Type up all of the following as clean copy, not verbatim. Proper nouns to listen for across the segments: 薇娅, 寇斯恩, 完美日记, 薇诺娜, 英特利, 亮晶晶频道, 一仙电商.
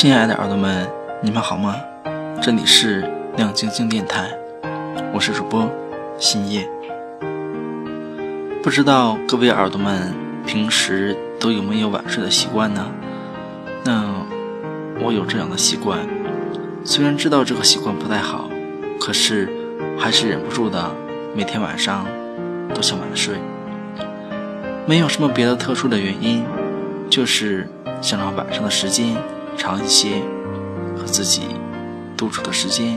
亲爱的耳朵们，你们好吗？这里是亮晶晶电台，我是主播新叶。不知道各位耳朵们平时都有没有晚睡的习惯呢？那我有这样的习惯，虽然知道这个习惯不太好，可是还是忍不住的每天晚上都想晚睡，没有什么别的特殊的原因，就是想让晚上的时间长一些，和自己独处的时间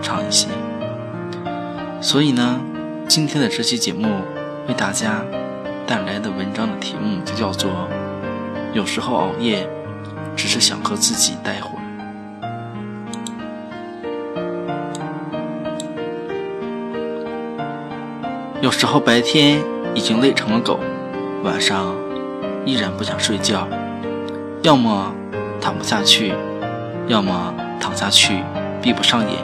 长一些。所以呢，今天的这期节目为大家带来的文章的题目就叫做有时候熬夜只是想和自己待会儿。有时候白天已经累成了狗，晚上依然不想睡觉，要么躺不下去，要么躺下去闭不上眼，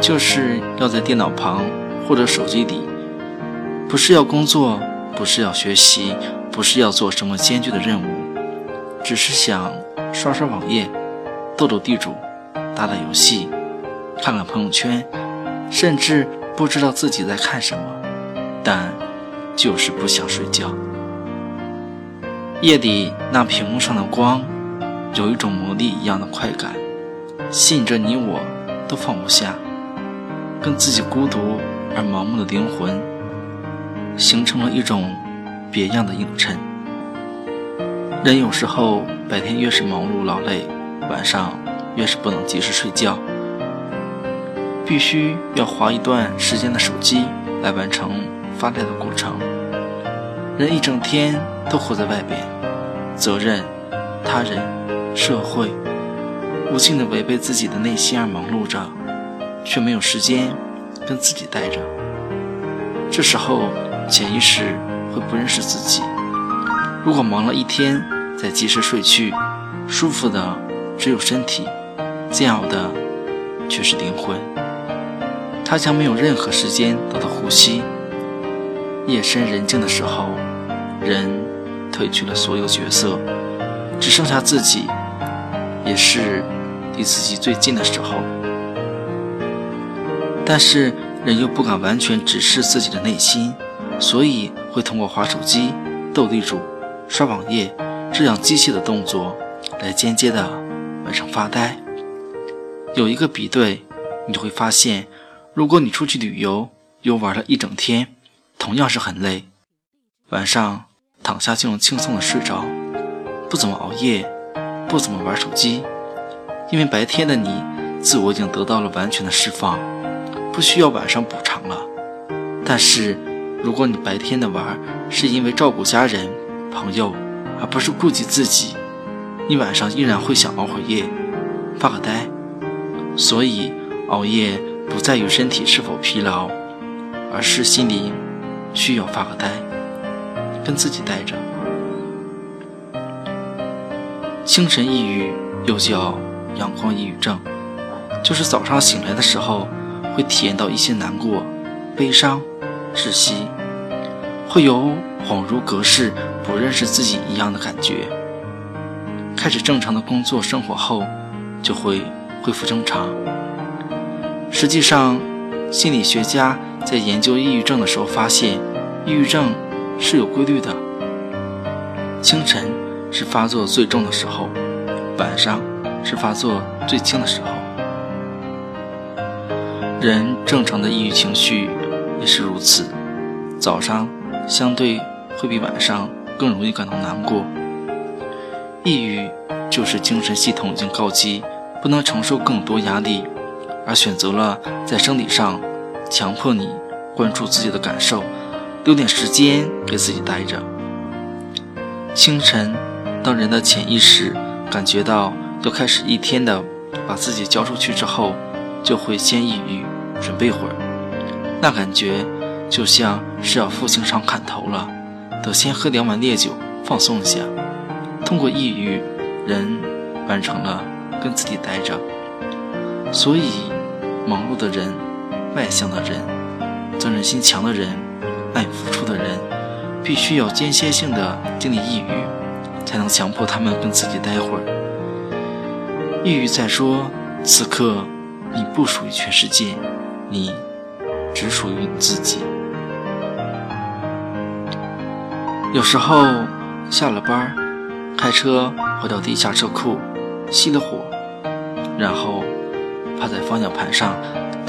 就是要在电脑旁或者手机里，不是要工作，不是要学习，不是要做什么艰巨的任务，只是想刷刷网页，斗斗地主，打打游戏，看看朋友圈，甚至不知道自己在看什么，但就是不想睡觉。夜里那屏幕上的光有一种魔力一样的快感，吸引着你我都放不下，跟自己孤独而盲目的灵魂形成了一种别样的映衬。人有时候白天越是忙碌劳累，晚上越是不能及时睡觉，必须要花一段时间的手机来完成发呆的过程。人一整天都活在外边，责任、他人、社会，无尽地违背自己的内心而忙碌着，却没有时间跟自己待着。这时候潜意识会不认识自己，如果忙了一天再及时睡去，舒服的只有身体，煎熬的却是灵魂，他将没有任何时间得到呼吸。夜深人静的时候，人褪去了所有角色，只剩下自己，也是离自己最近的时候。但是人又不敢完全直视自己的内心，所以会通过滑手机、斗地主、刷网页这样机械的动作来间接的晚上发呆。有一个比对，你会发现，如果你出去旅游又玩了一整天，同样是很累，晚上躺下就能轻松的睡着，不怎么熬夜，不怎么玩手机，因为白天的你自我已经得到了完全的释放，不需要晚上补偿了。但是如果你白天的玩是因为照顾家人朋友而不是顾及自己，你晚上依然会想熬会夜，发个呆。所以熬夜不在于身体是否疲劳，而是心灵需要发个呆，跟自己待着。清晨抑郁又叫阳光抑郁症，就是早上醒来的时候会体验到一些难过、悲伤、窒息，会有恍如隔世、不认识自己一样的感觉。开始正常的工作生活后，就会恢复正常。实际上，心理学家在研究抑郁症的时候发现，抑郁症是有规律的。清晨是发作最重的时候，晚上是发作最轻的时候。人正常的抑郁情绪也是如此，早上相对会比晚上更容易感到难过。抑郁就是精神系统已经告急，不能承受更多压力，而选择了在生理上强迫你关注自己的感受，留点时间给自己待着。清晨，当人的潜意识感觉到要开始一天的把自己交出去之后，就会先抑郁，准备会儿。那感觉就像是要赴刑场砍头了，得先喝2碗烈酒放松一下。通过抑郁，人完成了跟自己待着。所以忙碌的人、外向的人、责任心强的人、爱付出的人，必须要间歇性的经历抑郁，才能强迫他们跟自己待会儿。抑郁在说，此刻你不属于全世界，你只属于你自己。有时候下了班开车回到地下车库，熄了火，然后趴在方向盘上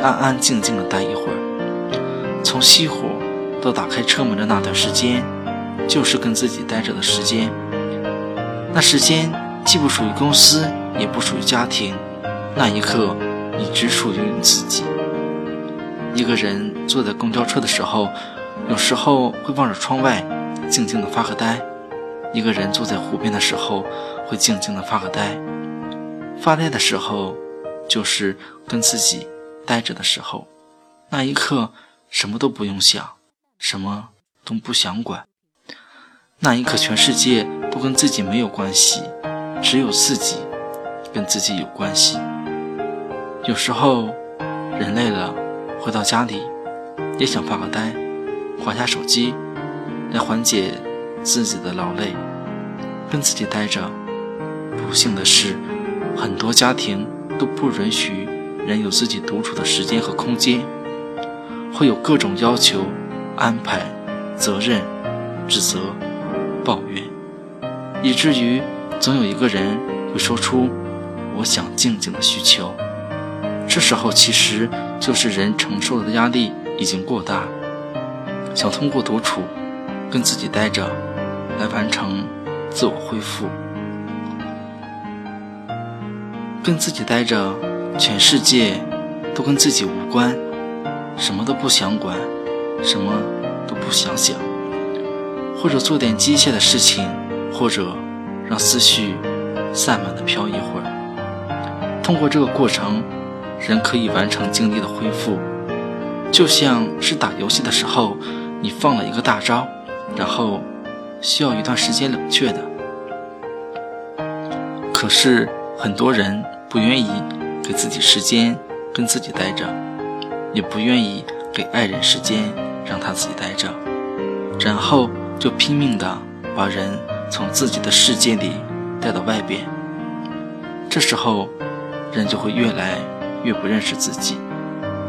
安安静静地待一会儿。从熄火到打开车门的那段时间，就是跟自己待着的时间。那时间既不属于公司，也不属于家庭，那一刻你只属于你自己。一个人坐在公交车的时候，有时候会望着窗外静静地发个呆。一个人坐在湖边的时候，会静静地发个呆。发呆的时候就是跟自己呆着的时候，那一刻什么都不用想，什么都不想管。那一刻全世界都跟自己没有关系，只有自己跟自己有关系。有时候人累了，回到家里也想发个呆，滑下手机来缓解自己的劳累，跟自己待着。不幸的是，很多家庭都不允许人有自己独处的时间和空间，会有各种要求、安排、责任、指责、抱怨，以至于总有一个人会说出我想静静的需求。这时候其实就是人承受的压力已经过大，想通过独处跟自己待着来完成自我恢复。跟自己待着，全世界都跟自己无关，什么都不想管，什么都不想想，或者做点机械的事情，或者让思绪散漫地飘一会儿。通过这个过程，人可以完成精力的恢复。就像是打游戏的时候，你放了一个大招，然后需要一段时间冷却的。可是很多人不愿意给自己时间跟自己待着，也不愿意给爱人时间让他自己待着，然后就拼命地把人从自己的世界里带到外边。这时候人就会越来越不认识自己，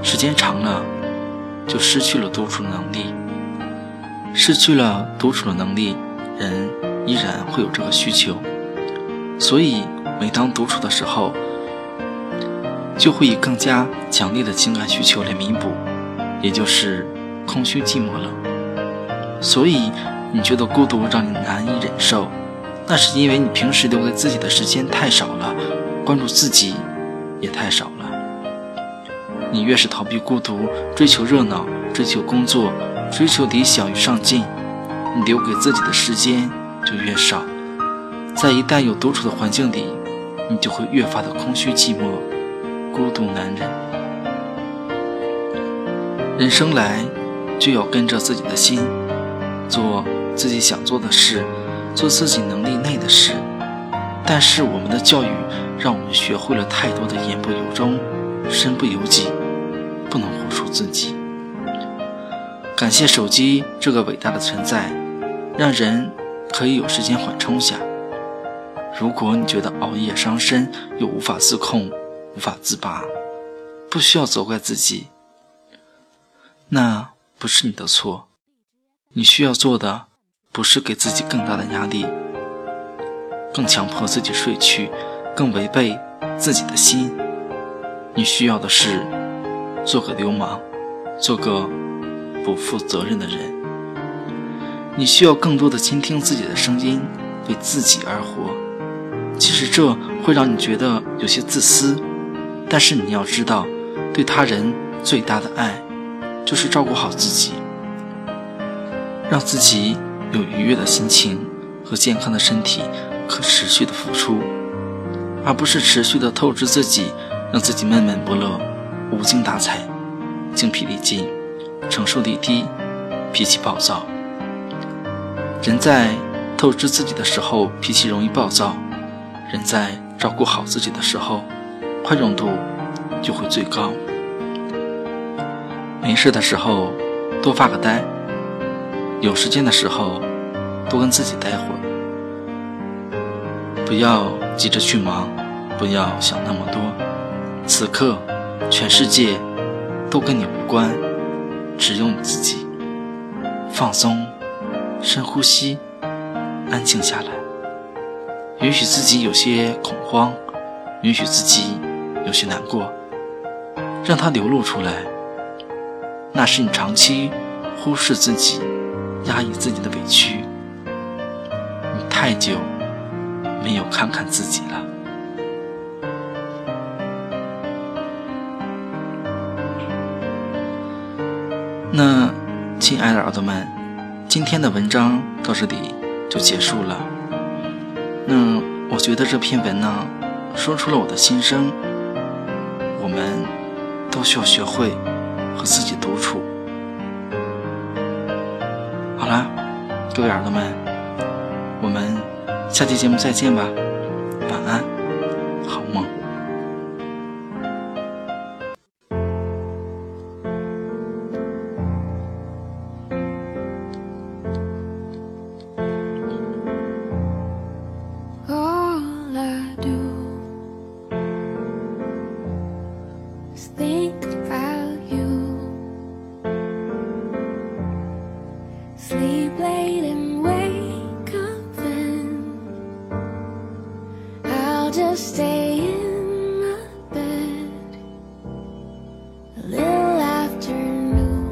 时间长了就失去了独处的能力。失去了独处的能力，人依然会有这个需求。所以每当独处的时候，就会以更加强烈的情感需求来弥补，也就是空虚寂寞了。所以你觉得孤独让你难以忍受，那是因为你平时留给自己的时间太少了，关注自己也太少了。你越是逃避孤独，追求热闹，追求工作，追求理想与上进，你留给自己的时间就越少。在一旦有独处的环境里，你就会越发的空虚寂寞，孤独难忍。人生来就要跟着自己的心，做自己想做的事，做自己能力内的事。但是我们的教育让我们学会了太多的言不由衷，身不由己，不能活出自己。感谢手机这个伟大的存在，让人可以有时间缓冲下。如果你觉得熬夜伤身又无法自控，无法自拔，不需要责怪自己，那不是你的错。你需要做的不是给自己更大的压力，更强迫自己睡去，更违背自己的心。你需要的是做个流氓，做个不负责任的人。你需要更多的倾听自己的声音，为自己而活。其实这会让你觉得有些自私，但是你要知道，对他人最大的爱就是照顾好自己，让自己有愉悦的心情和健康的身体，可持续的付出，而不是持续的透支自己，让自己闷闷不乐，无精打采，精疲力尽，承受力低，脾气暴躁。人在透支自己的时候，脾气容易暴躁；人在照顾好自己的时候，宽容度就会最高。没事的时候多发个呆，有时间的时候多跟自己待会儿。不要急着去忙，不要想那么多，此刻全世界都跟你无关，只有你自己。放松，深呼吸，安静下来，允许自己有些恐慌，允许自己有些难过，让它流露出来。那是你长期忽视自己，压抑自己的委屈。你太久没有看看自己了。那亲爱的奥特曼，今天的文章到这里就结束了。那我觉得这篇文呢，说出了我的心声。我们都需要学会和自己独处。好啦，各位奥特曼，我们下期节目再见吧，晚安，好梦。Sleep late and wake up then, I'll just stay in my bed a little after noon.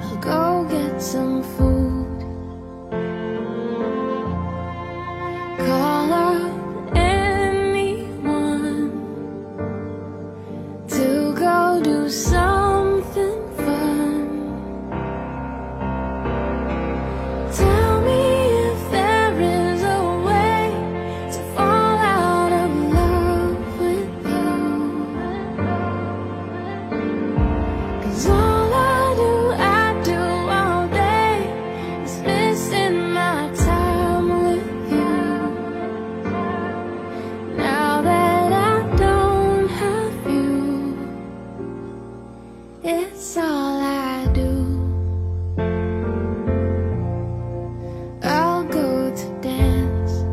I'll go get some food, call up anyone to go do something fun. It's all I do. I'll go to dance.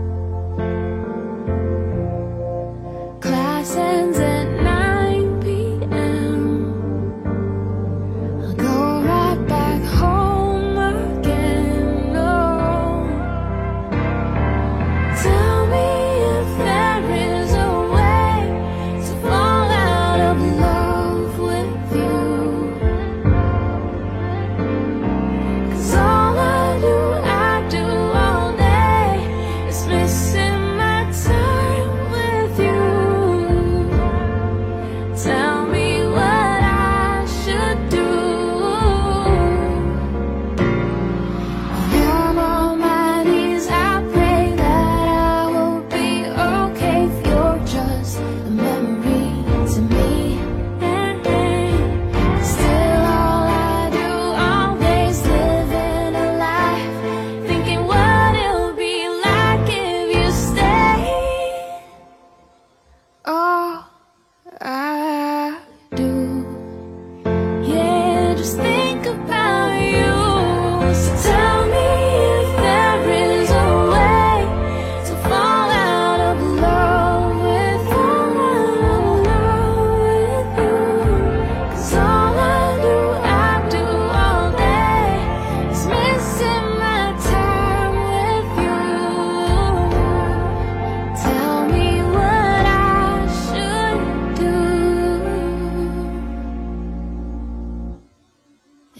Class ends at 9 p.m. I'll go right back home again. Oh, tell me if there is a way to fall out of love with you.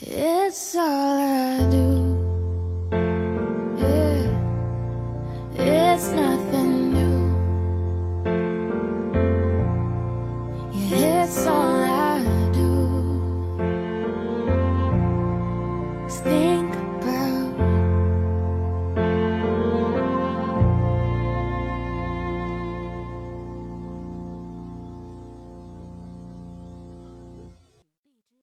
It's all I do.